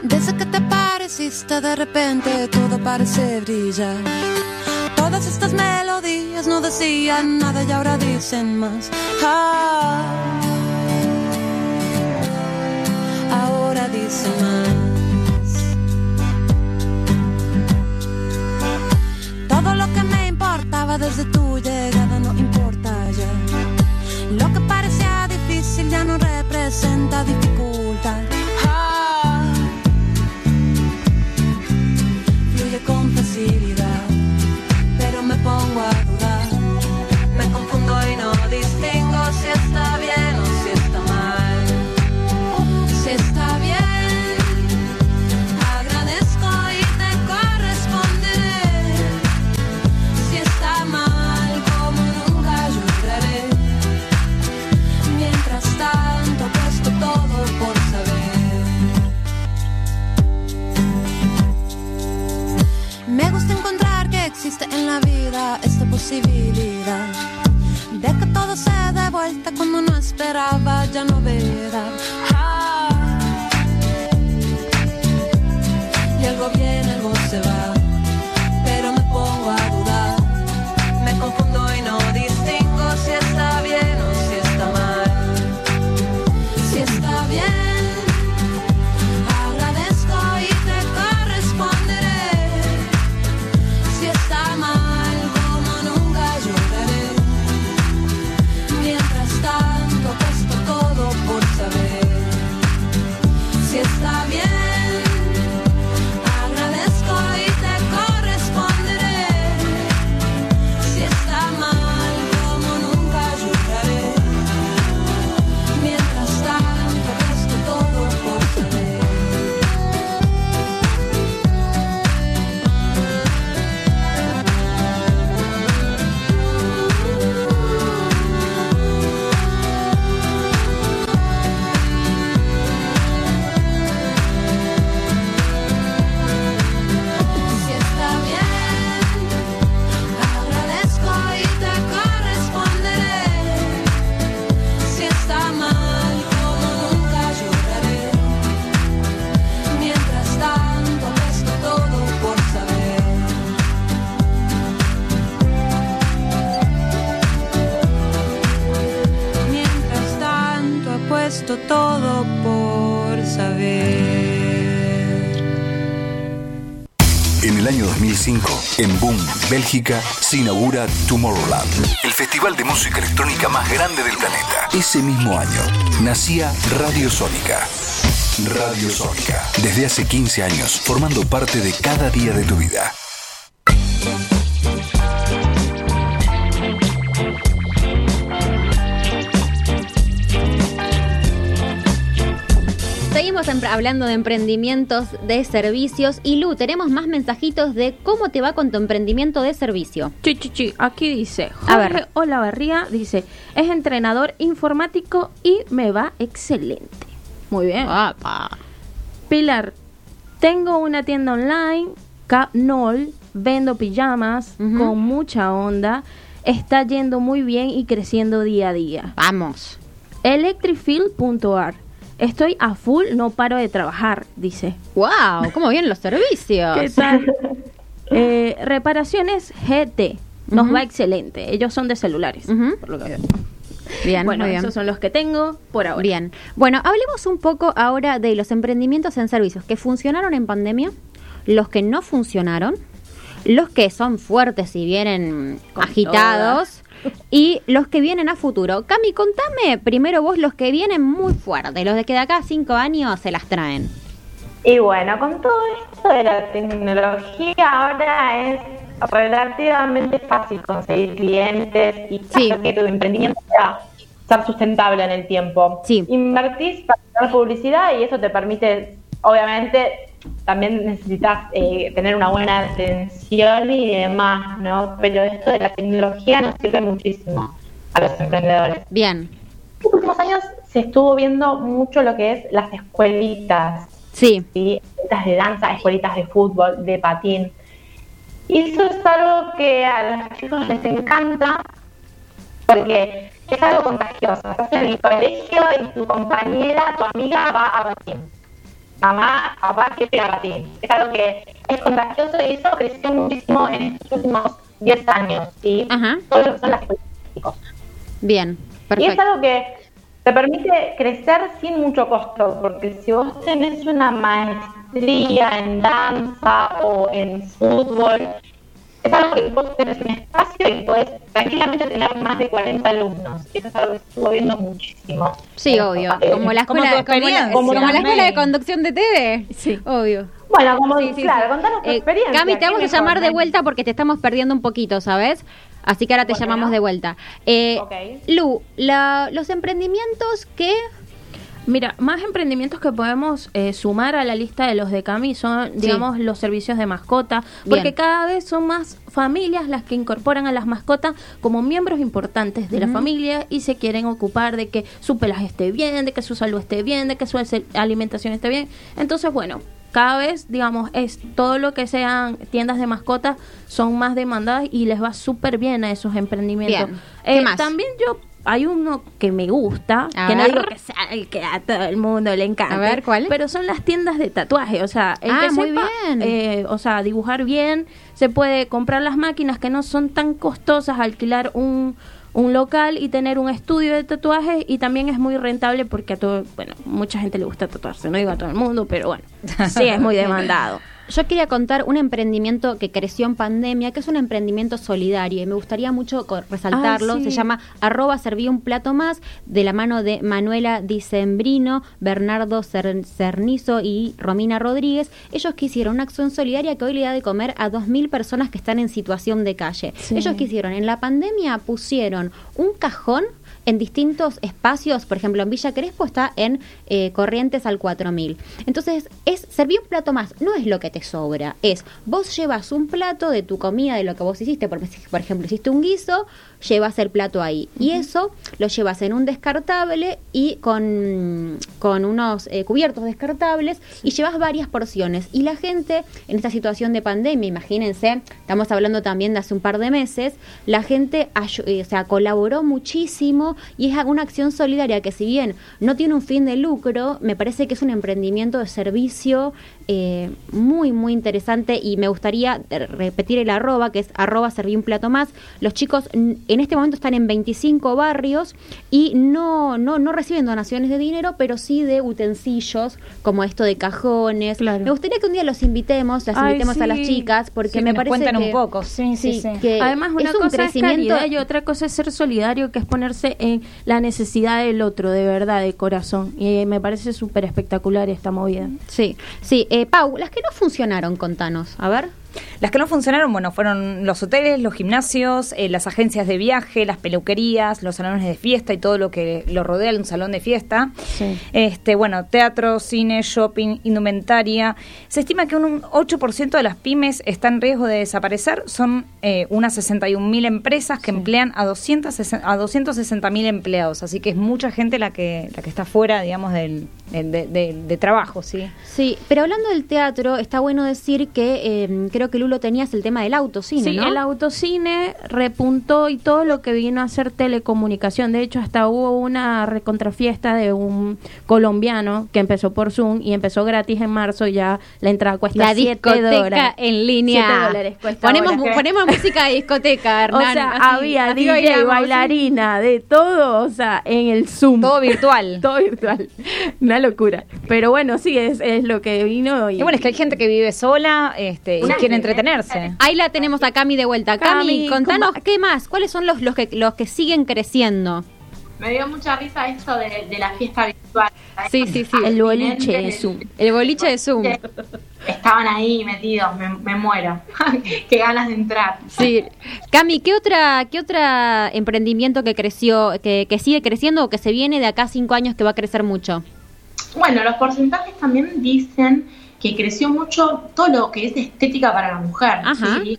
Desde que te pareciste de repente todo parece brillar. Todas estas melodías no decían nada y ahora dicen más. Ah, ahora dicen más. Todo lo que me importaba desde tu llegada no importa ya. Lo que parecía difícil ya no representa dificultad. Con facilidad, pero me pongo a dudar, me confundo y no distingo si está bien o si está mal. Si está bien, agradezco y te corresponderé. Si está mal, como nunca lloraré. Mientras tanto, presto todo por saber. Me gusta encontrar que existe en la vida esta posibilidad de que todo se dé vuelta cuando no esperaba ya no verá. Ah. Y algo viene, algo se va, pero me pongo a dudar, me confundo y no distingo si está bien o si está mal. Si está bien, todo por saber. esto todo por saber. En el año 2005, en Boom, Bélgica, se inaugura Tomorrowland, el festival de música electrónica más grande del planeta. Ese mismo año, nacía Radio Sónica. Radio Sónica, desde hace 15 años, formando parte de cada día de tu vida. Seguimos hablando de emprendimientos de servicios y Lu, tenemos más mensajitos de cómo te va con tu emprendimiento de servicio. Aquí dice Jorge Olavarría, dice: es entrenador informático y me va excelente. Muy bien. Guapa. Pilar, tengo una tienda online, Capnol, vendo pijamas con mucha onda, está yendo muy bien y creciendo día a día. Vamos. Electrifield.ar, estoy a full, no paro de trabajar, dice. ¡Wow! ¿Cómo vienen los servicios? ¿Qué tal? Reparaciones GT, nos va excelente, ellos son de celulares, por lo que veo. Bien, bueno, muy bien. Esos son los que tengo por ahora. Bien. Bueno, hablemos un poco ahora de los emprendimientos en servicios que funcionaron en pandemia, los que no funcionaron, los que son fuertes y vienen con agitados todas, y los que vienen a futuro. Cami, contame primero vos los que vienen muy fuertes, los de que de acá a 5 años se las traen. Y bueno, con todo esto de la tecnología ahora es relativamente fácil conseguir clientes y que tu emprendimiento sea sustentable en el tiempo. Sí. Invertís para hacer publicidad y eso te permite, obviamente, también necesitas tener una buena atención y demás, ¿no? Pero esto de la tecnología nos sirve muchísimo a los emprendedores. Bien. En los últimos años se estuvo viendo mucho lo que es las escuelitas. Sí. ¿Sí? Escuelitas de danza, escuelitas de fútbol, de patín. Y eso es algo que a los chicos les encanta porque es algo contagioso. Estás en el colegio y tu compañera, tu amiga va a patín. Mamá, papá, siempre a patín. Es algo que es contagioso y eso creció muchísimo en estos últimos 10 años. ¿Sí? Ajá. Todo lo que son las políticas. Bien, perfecto. Y es algo que te permite crecer sin mucho costo porque si vos tenés una maestra en danza o en fútbol, es algo que vos tenés un espacio y podés tranquilamente tener más de 40 alumnos. Eso es algo que estuvo viendo muchísimo. Sí, obvio. Como la escuela, como la escuela de conducción de TV. Sí, obvio. Bueno, como claro, contanos tu experiencia. Cami, te vamos a llamar de vuelta porque te estamos perdiendo un poquito, ¿sabes? Así que ahora te llamamos de vuelta. Lu, los emprendimientos que... Mira, más emprendimientos que podemos sumar a la lista de los de Cami son, digamos, los servicios de mascota, porque cada vez son más familias las que incorporan a las mascotas como miembros importantes de la familia y se quieren ocupar de que su pelaje esté bien, de que su salud esté bien, de que su alimentación esté bien. Entonces, bueno, cada vez, digamos, es todo lo que sean tiendas de mascotas son más demandadas y les va súper bien a esos emprendimientos. Bien. ¿Qué más? También hay uno que me gusta, a que no digo que sea el que a todo el mundo le encanta. A ver, ¿cuál? Pero son las tiendas de tatuaje, o sea, el que muy sepa, bien. O sea, dibujar bien, se puede comprar las máquinas que no son tan costosas, alquilar un local y tener un estudio de tatuajes y también es muy rentable porque mucha gente le gusta tatuarse, no digo a todo el mundo, pero bueno, sí es muy demandado. Yo quería contar un emprendimiento que creció en pandemia, que es un emprendimiento solidario y me gustaría mucho resaltarlo. Se llama Arroba Serví Un Plato Más, de la mano de Manuela Dicembrino, Bernardo Cernizo y Romina Rodríguez. Ellos quisieron una acción solidaria que hoy le da de comer a 2.000 personas que están en situación de calle. Sí. Ellos quisieron, en la pandemia pusieron un cajón en distintos espacios, por ejemplo, en Villa Crespo está en Corrientes al 4000. Entonces, es servir un plato más, no es lo que te sobra, es vos llevas un plato de tu comida, de lo que vos hiciste, por ejemplo, hiciste un guiso, llevas el plato ahí. Y eso lo llevas en un descartable y con unos cubiertos descartables y llevas varias porciones. Y la gente, en esta situación de pandemia, imagínense, estamos hablando también de hace un par de meses, la gente colaboró muchísimo y es una acción solidaria que, si bien no tiene un fin de lucro, me parece que es un emprendimiento de servicio muy, muy interesante, y me gustaría repetir el arroba, que es arroba serví un plato más. Los chicos en este momento están en 25 barrios y no reciben donaciones de dinero, pero sí de utensilios, como esto de cajones. Claro. Me gustaría que un día los invitemos, a las chicas, porque sí, me parece cuentan que un poco. Sí. Además, una cosa es caridad y otra cosa es ser solidario, que es ponerse en la necesidad del otro, de verdad, de corazón. Y me parece súper espectacular esta movida. Sí. Pau, las que no funcionaron, contanos, a ver. Las que no funcionaron, bueno, fueron los hoteles, los gimnasios, las agencias de viaje, las peluquerías, los salones de fiesta y todo lo que lo rodea un salón de fiesta. Sí. Teatro, cine, shopping, indumentaria. Se estima que un 8% de las pymes está en riesgo de desaparecer. Son unas 61.000 empresas que emplean a 260.000 empleados. Así que es mucha gente la que está fuera, digamos, de trabajo, ¿sí? Sí, pero hablando del teatro, está bueno decir que creo que Lulo tenías el tema del autocine, sí, ¿no? Sí, el autocine repuntó, y todo lo que vino a ser telecomunicación. De hecho, hasta hubo una recontrafiesta de un colombiano que empezó por Zoom y empezó gratis en marzo. Ya la entrada cuesta $7 en línea. $7 cuesta. Ponemos música de discoteca, Hernán. O sea, había DJ, bailarina, de todo, o sea, en el Zoom. Todo virtual. Una locura. Pero bueno, sí, es lo que vino. Y bueno, es que hay gente que vive sola, y quiere entretenerse. Ahí la tenemos a Cami de vuelta. Cami, contanos qué más, cuáles son los que siguen creciendo. Me dio mucha risa esto de la fiesta virtual. Sí, el boliche de Zoom. Estaban ahí metidos, me muero. Qué ganas de entrar. Sí. Cami, ¿qué otra emprendimiento que creció, que sigue creciendo o que se viene de acá a 5 años que va a crecer mucho? Bueno, los porcentajes también dicen que creció mucho todo lo que es estética para la mujer. Ajá. ¿Sí?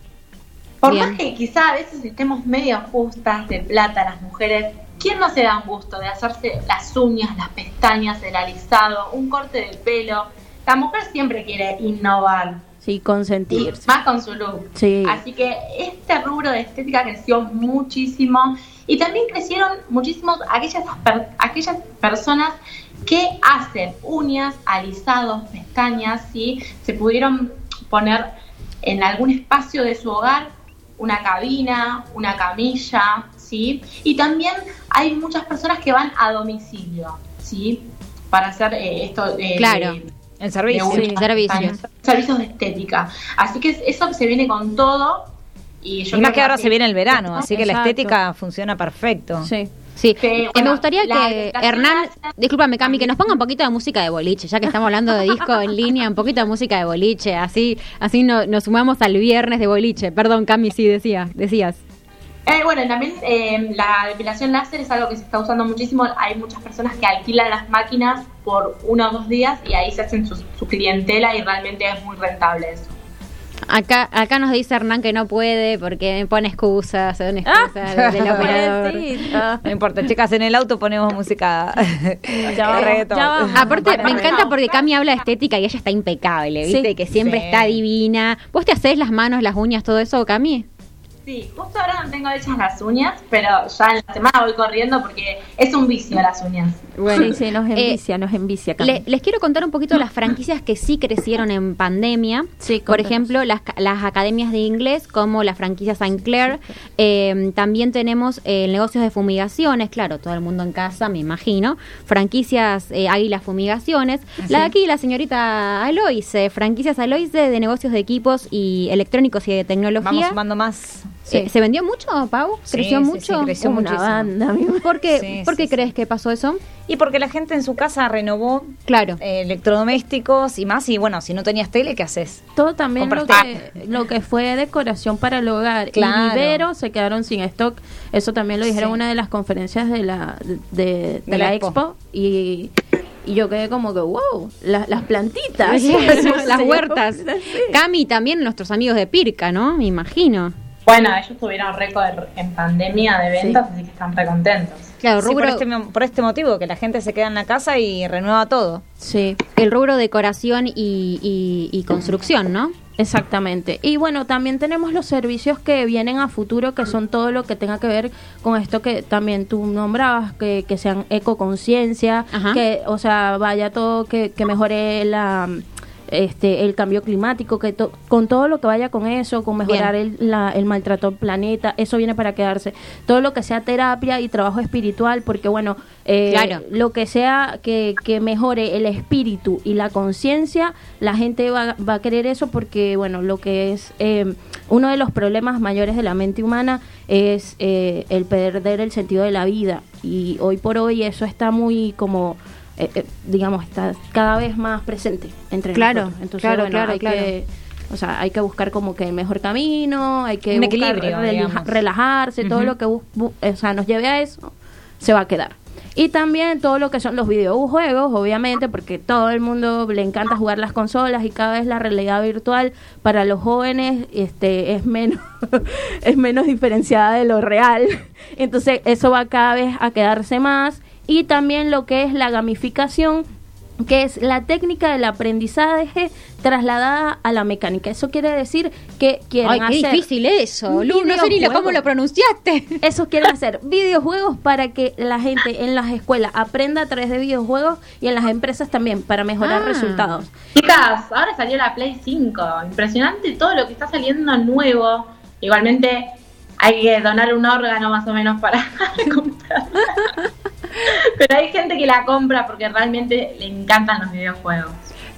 Por más que quizá a veces estemos medio justas de plata las mujeres, ¿quién no se da un gusto de hacerse las uñas, las pestañas, el alisado, un corte de pelo? La mujer siempre quiere innovar. Sí, consentirse. Y más con su look. Sí. Así que este rubro de estética creció muchísimo. Y también crecieron muchísimos aquellas personas que hacen uñas, alisados, pestañas, ¿sí? Se pudieron poner en algún espacio de su hogar una cabina, una camilla, ¿sí? Y también hay muchas personas que van a domicilio, ¿sí? Para hacer esto. Claro. El servicio. Sí, servicios de estética. Así que eso se viene con todo. Y yo creo que ahora se viene el verano, así que la estética funciona perfecto. Sí. Me gustaría que Hernán, discúlpame Cami, que nos ponga un poquito de música de boliche, ya que estamos hablando de disco en línea, un poquito de música de boliche, así nos sumamos al viernes de boliche. Perdón, Cami, sí, decías. Bueno, también la depilación láser es algo que se está usando muchísimo. Hay muchas personas que alquilan las máquinas por 1 o 2 días y ahí se hacen su clientela, y realmente es muy rentable eso. Acá nos dice Hernán que no puede porque pone excusas, son excusas del operador. No importa, chicas, en el auto ponemos música. Ya va. Aparte, me encanta porque Cami habla de estética y ella está impecable, ¿viste? Sí, que siempre está divina. ¿Vos te hacés las manos, las uñas, todo eso, Cami? Sí, justo ahora no tengo hechas las uñas, pero ya en la semana voy corriendo porque es un vicio las uñas. Bueno, sí, nos envicia. Les quiero contar un poquito de las franquicias que sí crecieron en pandemia. Sí, por ejemplo, las academias de inglés, como la franquicia Saint Clair. También tenemos negocios de fumigaciones, claro, todo el mundo en casa, me imagino. Franquicias Águilas Fumigaciones. La de aquí, la señorita Aloise, franquicias Aloise de negocios de equipos y electrónicos y de tecnología. Vamos sumando más. Sí. ¿Se vendió mucho, Pau? ¿Creció mucho? Sí, creció una muchísimo. Banda. ¿Por qué crees que pasó eso? Y porque la gente en su casa renovó electrodomésticos y más. Y bueno, si no tenías tele, ¿qué haces? Todo también lo que fue decoración para el hogar. Claro. Y vivero se quedaron sin stock. Eso también lo dijeron en una de las conferencias de la Expo. Y yo quedé como que, wow, las plantitas. Las huertas. Cami, también nuestros amigos de Pirca, ¿no? Me imagino. Bueno, ellos tuvieron récord en pandemia de ventas, así que están re contentos. Claro, por este motivo, que la gente se queda en la casa y renueva todo. Sí, el rubro decoración y construcción, ¿no? Exactamente. Y bueno, también tenemos los servicios que vienen a futuro, que son todo lo que tenga que ver con esto que también tú nombrabas, que sean ecoconciencia, que, o sea, vaya todo, que mejore la... el cambio climático, que con todo lo que vaya con eso, con mejorar el maltrato al planeta, eso viene para quedarse. Todo lo que sea terapia y trabajo espiritual, porque bueno, lo que sea que mejore el espíritu y la conciencia, la gente va a querer eso, porque bueno, lo que es uno de los problemas mayores de la mente humana es el perder el sentido de la vida, y hoy por hoy eso está muy como... digamos, está cada vez más presente entre nosotros. Entonces, hay que buscar como que el mejor camino, hay que buscar relajarse, todo lo que nos lleve a eso, se va a quedar. Y también todo lo que son los videojuegos, obviamente, porque todo el mundo le encanta jugar las consolas, y cada vez la realidad virtual para los jóvenes es menos es menos diferenciada de lo real. Entonces, eso va cada vez a quedarse más. Y también lo que es la gamificación, que es la técnica del aprendizaje trasladada a la mecánica. Eso quiere decir que quieren hacer... ¡Ay, qué difícil eso! Lu, no sé ni cómo lo pronunciaste. Eso quieren hacer videojuegos para que la gente en las escuelas aprenda a través de videojuegos, y en las empresas también, para mejorar resultados. Chicas, ahora salió la Play 5. Impresionante todo lo que está saliendo nuevo. Igualmente hay que donar un órgano más o menos para comprar. Pero hay gente que la compra porque realmente le encantan los videojuegos.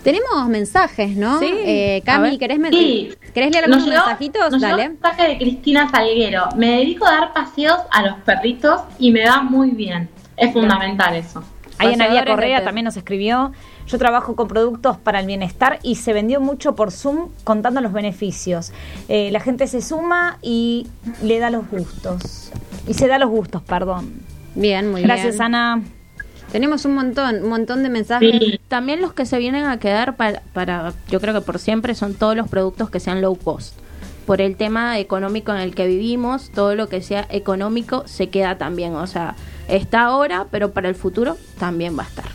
Tenemos mensajes, ¿no? Sí. Cami, ¿querés leer algunos mensajitos? Dale. Un mensaje de Cristina Salguero. Me dedico a dar paseos a los perritos y me va muy bien. Es fundamental eso. Ahí Analia Correa también nos escribió: yo trabajo con productos para el bienestar y se vendió mucho por Zoom contando los beneficios. La gente se suma y le da los gustos. Y se da los gustos, perdón. Bien, muy gracias, bien. Gracias, Ana. Tenemos un montón de mensajes. Sí. También los que se vienen a quedar para, yo creo que por siempre, son todos los productos que sean low cost. Por el tema económico en el que vivimos, todo lo que sea económico se queda también. O sea, está ahora, pero para el futuro también va a estar.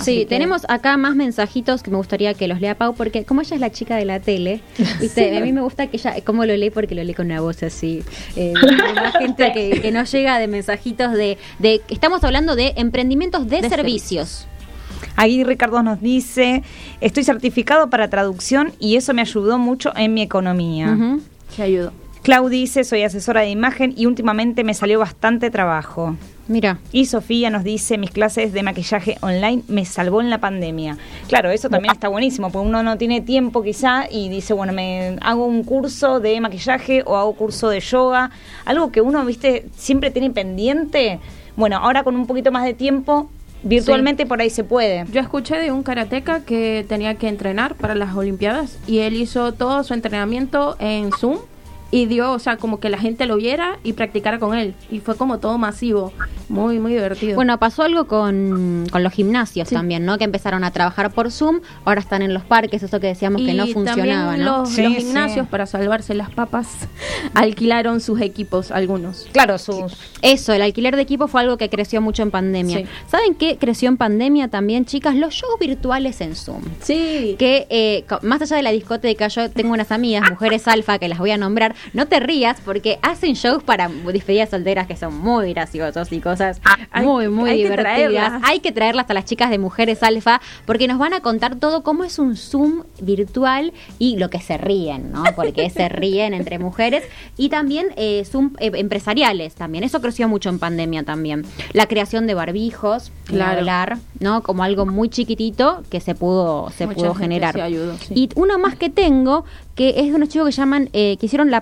Sí, tenemos acá más mensajitos que me gustaría que los lea Pau, porque como ella es la chica de la tele, ¿viste? A mí me gusta que ella, como lo lee, porque lo lee con una voz así. Más gente que nos llega de mensajitos de estamos hablando de emprendimientos de servicios. Ahí Ricardo nos dice: estoy certificado para traducción y eso me ayudó mucho en mi economía. Te ayudó. Clau dice: soy asesora de imagen y últimamente me salió bastante trabajo. Mira. Y Sofía nos dice: mis clases de maquillaje online me salvó en la pandemia. Claro, eso también está buenísimo, porque uno no tiene tiempo quizá y dice, bueno, me hago un curso de maquillaje o hago curso de yoga, algo que uno, viste, siempre tiene pendiente. Bueno, ahora con un poquito más de tiempo, virtualmente por ahí se puede. Yo escuché de un karateka que tenía que entrenar para las Olimpiadas y él hizo todo su entrenamiento en Zoom. Y dio, o sea, como que la gente lo viera y practicara con él. Y fue como todo masivo. Muy, muy divertido. Bueno, pasó algo con los gimnasios también, ¿no? Que empezaron a trabajar por Zoom. Ahora están en los parques, eso que decíamos y que no funcionaba, ¿no? Los gimnasios, para salvarse las papas, alquilaron sus equipos, algunos. Claro, sus... Eso, el alquiler de equipos fue algo que creció mucho en pandemia. Sí. ¿Saben qué creció en pandemia también, chicas? Los shows virtuales en Zoom. Sí. Que más allá de la discoteca, yo tengo unas amigas, mujeres alfa, que las voy a nombrar. No te rías, porque hacen shows para despedidas solteras que son muy graciosos y cosas muy divertidas. Hay que traerlas a las chicas de Mujeres Alfa, porque nos van a contar todo cómo es un Zoom virtual y lo que se ríen, ¿no? Porque se ríen entre mujeres. Y también Zoom empresariales también. Eso creció mucho en pandemia también. La creación de barbijos, hablar, ¿no? Como algo muy chiquitito que se pudo generar. Se ayudó, sí. Y uno más que tengo, que es de unos chicos que llaman, que hicieron la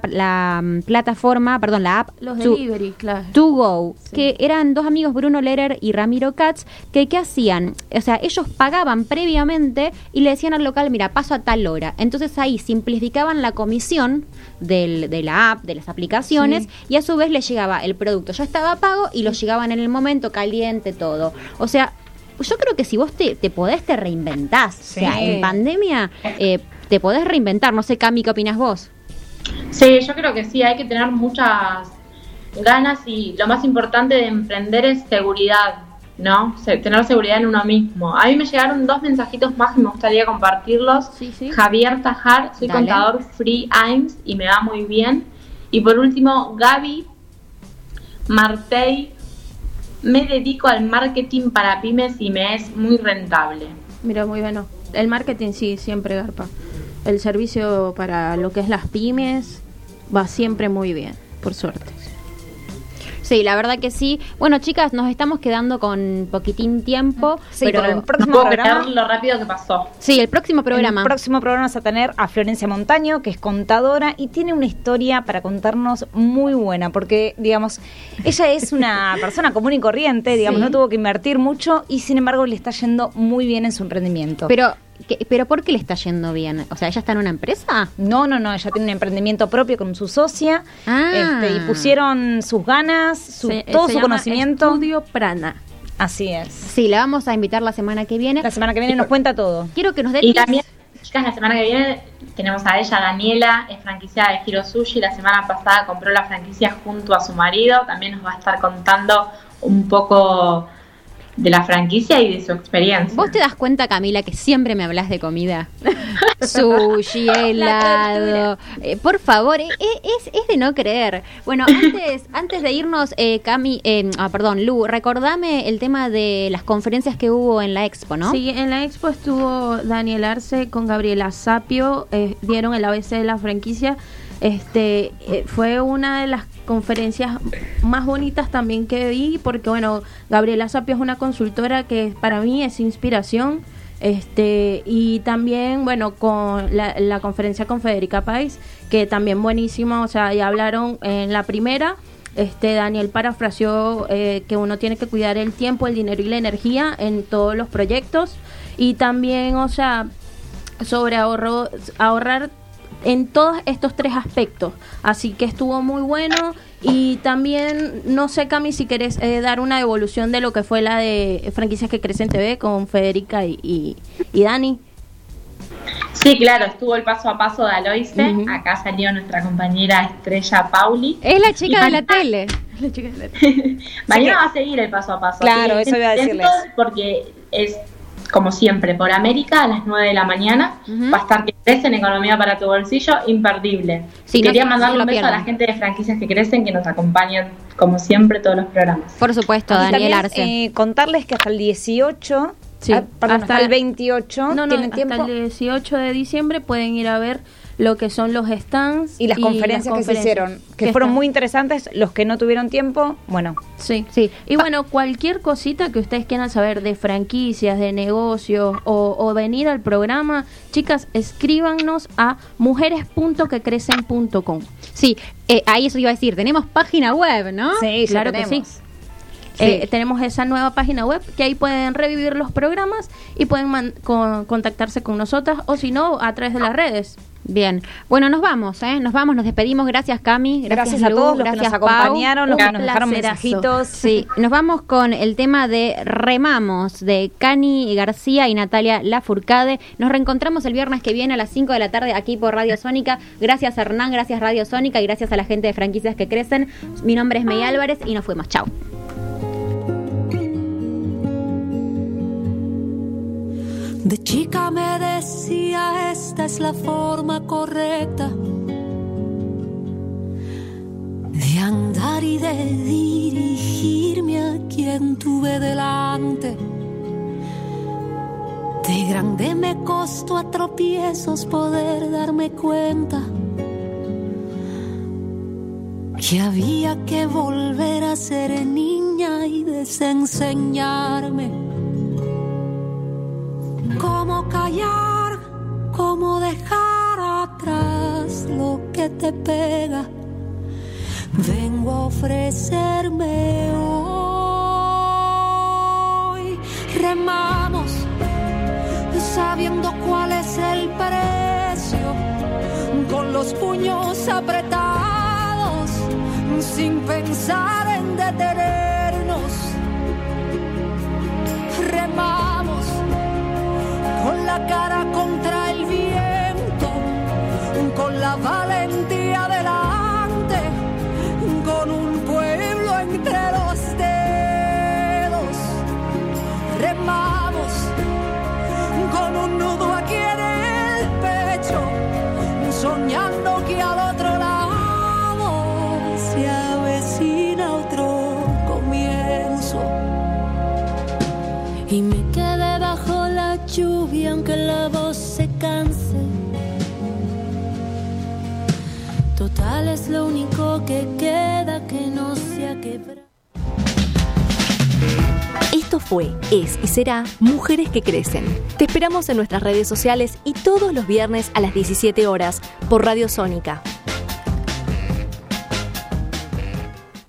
plataforma, perdón, la app Los Delivery, claro. To Go, que eran dos amigos, Bruno Lerer y Ramiro Katz, que ¿qué hacían? O sea, ellos pagaban previamente y le decían al local, mira, paso a tal hora. Entonces ahí simplificaban la comisión de la app, de las aplicaciones, y a su vez les llegaba el producto. Ya estaba pago y lo llegaban en el momento, caliente, todo. O sea, yo creo que si vos te podés, te reinventás. Sí. O sea, en pandemia... te podés reinventar, no sé, Cami, ¿qué opinas vos? Sí, yo creo que sí, hay que tener muchas ganas y lo más importante de emprender es seguridad. ¿no? Tener seguridad en uno mismo. A mí me llegaron dos mensajitos más y me gustaría compartirlos. Sí, sí. Javier Tajar, soy contador freelance y me va muy bien. Y por último, Gaby Martey, me dedico al marketing para pymes y me es muy rentable. Mira, muy bueno. El marketing sí, siempre garpa. El servicio para lo que es las pymes va siempre muy bien, por suerte. Sí, la verdad que sí. Bueno, chicas, nos estamos quedando con poquitín tiempo. Sí, pero el próximo programa, lo rápido que pasó. Sí, el próximo programa. El próximo programa vas a tener a Florencia Montaño, que es contadora y tiene una historia para contarnos muy buena, porque, digamos, ella es una persona común y corriente, digamos, sí, no tuvo que invertir mucho y, sin embargo, le está yendo muy bien en su emprendimiento. Pero ¿por qué le está yendo bien? O sea, ¿ella está en una empresa? No, ella tiene un emprendimiento propio con su socia y pusieron sus ganas, todo su conocimiento. Estudio Prana. Así es. Sí, la vamos a invitar la semana que viene. La semana que viene nos cuenta todo. Quiero que nos den... Y también, chicas, la semana que viene tenemos a ella, Daniela, es franquiciada de Giro Sushi. La semana pasada compró la franquicia junto a su marido. También nos va a estar contando un poco... de la franquicia y de su experiencia. ¿Vos te das cuenta, Camila, que siempre me hablas de comida? Sushi, helado. Por favor, es de no creer. Bueno, antes de irnos, Lu, recordame el tema de las conferencias que hubo en la Expo, ¿no? Sí, en la Expo estuvo Daniel Arce con Gabriela Sapio, dieron el ABC de la franquicia. Fue una de las conferencias más bonitas también que vi, porque bueno, Gabriela Sapio es una consultora que para mí es inspiración, y también bueno, con la conferencia con Federica Pais, que también buenísima, o sea, ya hablaron en la primera, Daniel parafraseó que uno tiene que cuidar el tiempo, el dinero y la energía en todos los proyectos, y también, o sea, sobre ahorrar en todos estos tres aspectos, así que estuvo muy bueno. Y también, no sé, Cami, si querés dar una evolución de lo que fue la de Franquicias que Crecen TV con Federica y Dani. Sí, claro, estuvo el paso a paso de Aloise. Uh-huh. Acá salió nuestra compañera estrella Pauli. Es la chica de la tele. La chica de la tele. Mañana va a seguir el paso a paso. Claro, eso voy a decirles. Porque es... como siempre, por América, a las 9 de la mañana. Uh-huh. Va a estar Que Crecen, Economía para tu Bolsillo, imperdible. Sí, quería mandarle un beso a la gente de Franquicias que Crecen, que nos acompañan, como siempre, todos los programas. Por supuesto, Daniel Arce. Contarles que hasta el 18... Sí, hasta el 28 tienen tiempo. Hasta el 18 de diciembre pueden ir a ver lo que son los stands y las conferencias que se hicieron, que fueron muy interesantes. Los que no tuvieron tiempo, bueno, sí. Y bueno, cualquier cosita que ustedes quieran saber de franquicias, de negocios o venir al programa, chicas, escríbanos a mujeres.quecrecen.com. Sí, ahí eso iba a decir, tenemos página web, ¿no? Sí, claro que sí. Sí. Tenemos esa nueva página web, que ahí pueden revivir los programas y pueden contactarse con nosotras, o si no, a través de las redes. Bien, bueno, nos vamos, nos despedimos. Gracias, Cami, gracias a Lu, todos los que nos acompañaron, los que nos dejaron mensajitos. Sí, nos vamos con el tema de Remamos, de Cani García y Natalia Lafourcade. Nos reencontramos el viernes que viene a las 5 de la tarde aquí por Radio Sónica. Gracias, Hernán, gracias Radio Sónica, y gracias a la gente de Franquicias que Crecen. Mi nombre es May Álvarez y nos fuimos, chao. De chica me decía, esta es la forma correcta de andar y de dirigirme a quien tuve delante. De grande me costó a tropiezos poder darme cuenta que había que volver a ser niña y desenseñarme. Cómo callar, cómo dejar atrás lo que te pega. Vengo a ofrecerme hoy. Remamos sabiendo cuál es el precio, con los puños apretados, sin pensar en detenernos. Remamos con la cara contra el viento, con la valentía delante, con un pueblo entre los dedos. y me quedé bajo la lluvia aunque la voz se canse. Total es lo único que queda que no se ha quebrado. Esto fue, es y será Mujeres que Crecen. Te esperamos en nuestras redes sociales y todos los viernes a las 17 horas por Radio Sónica.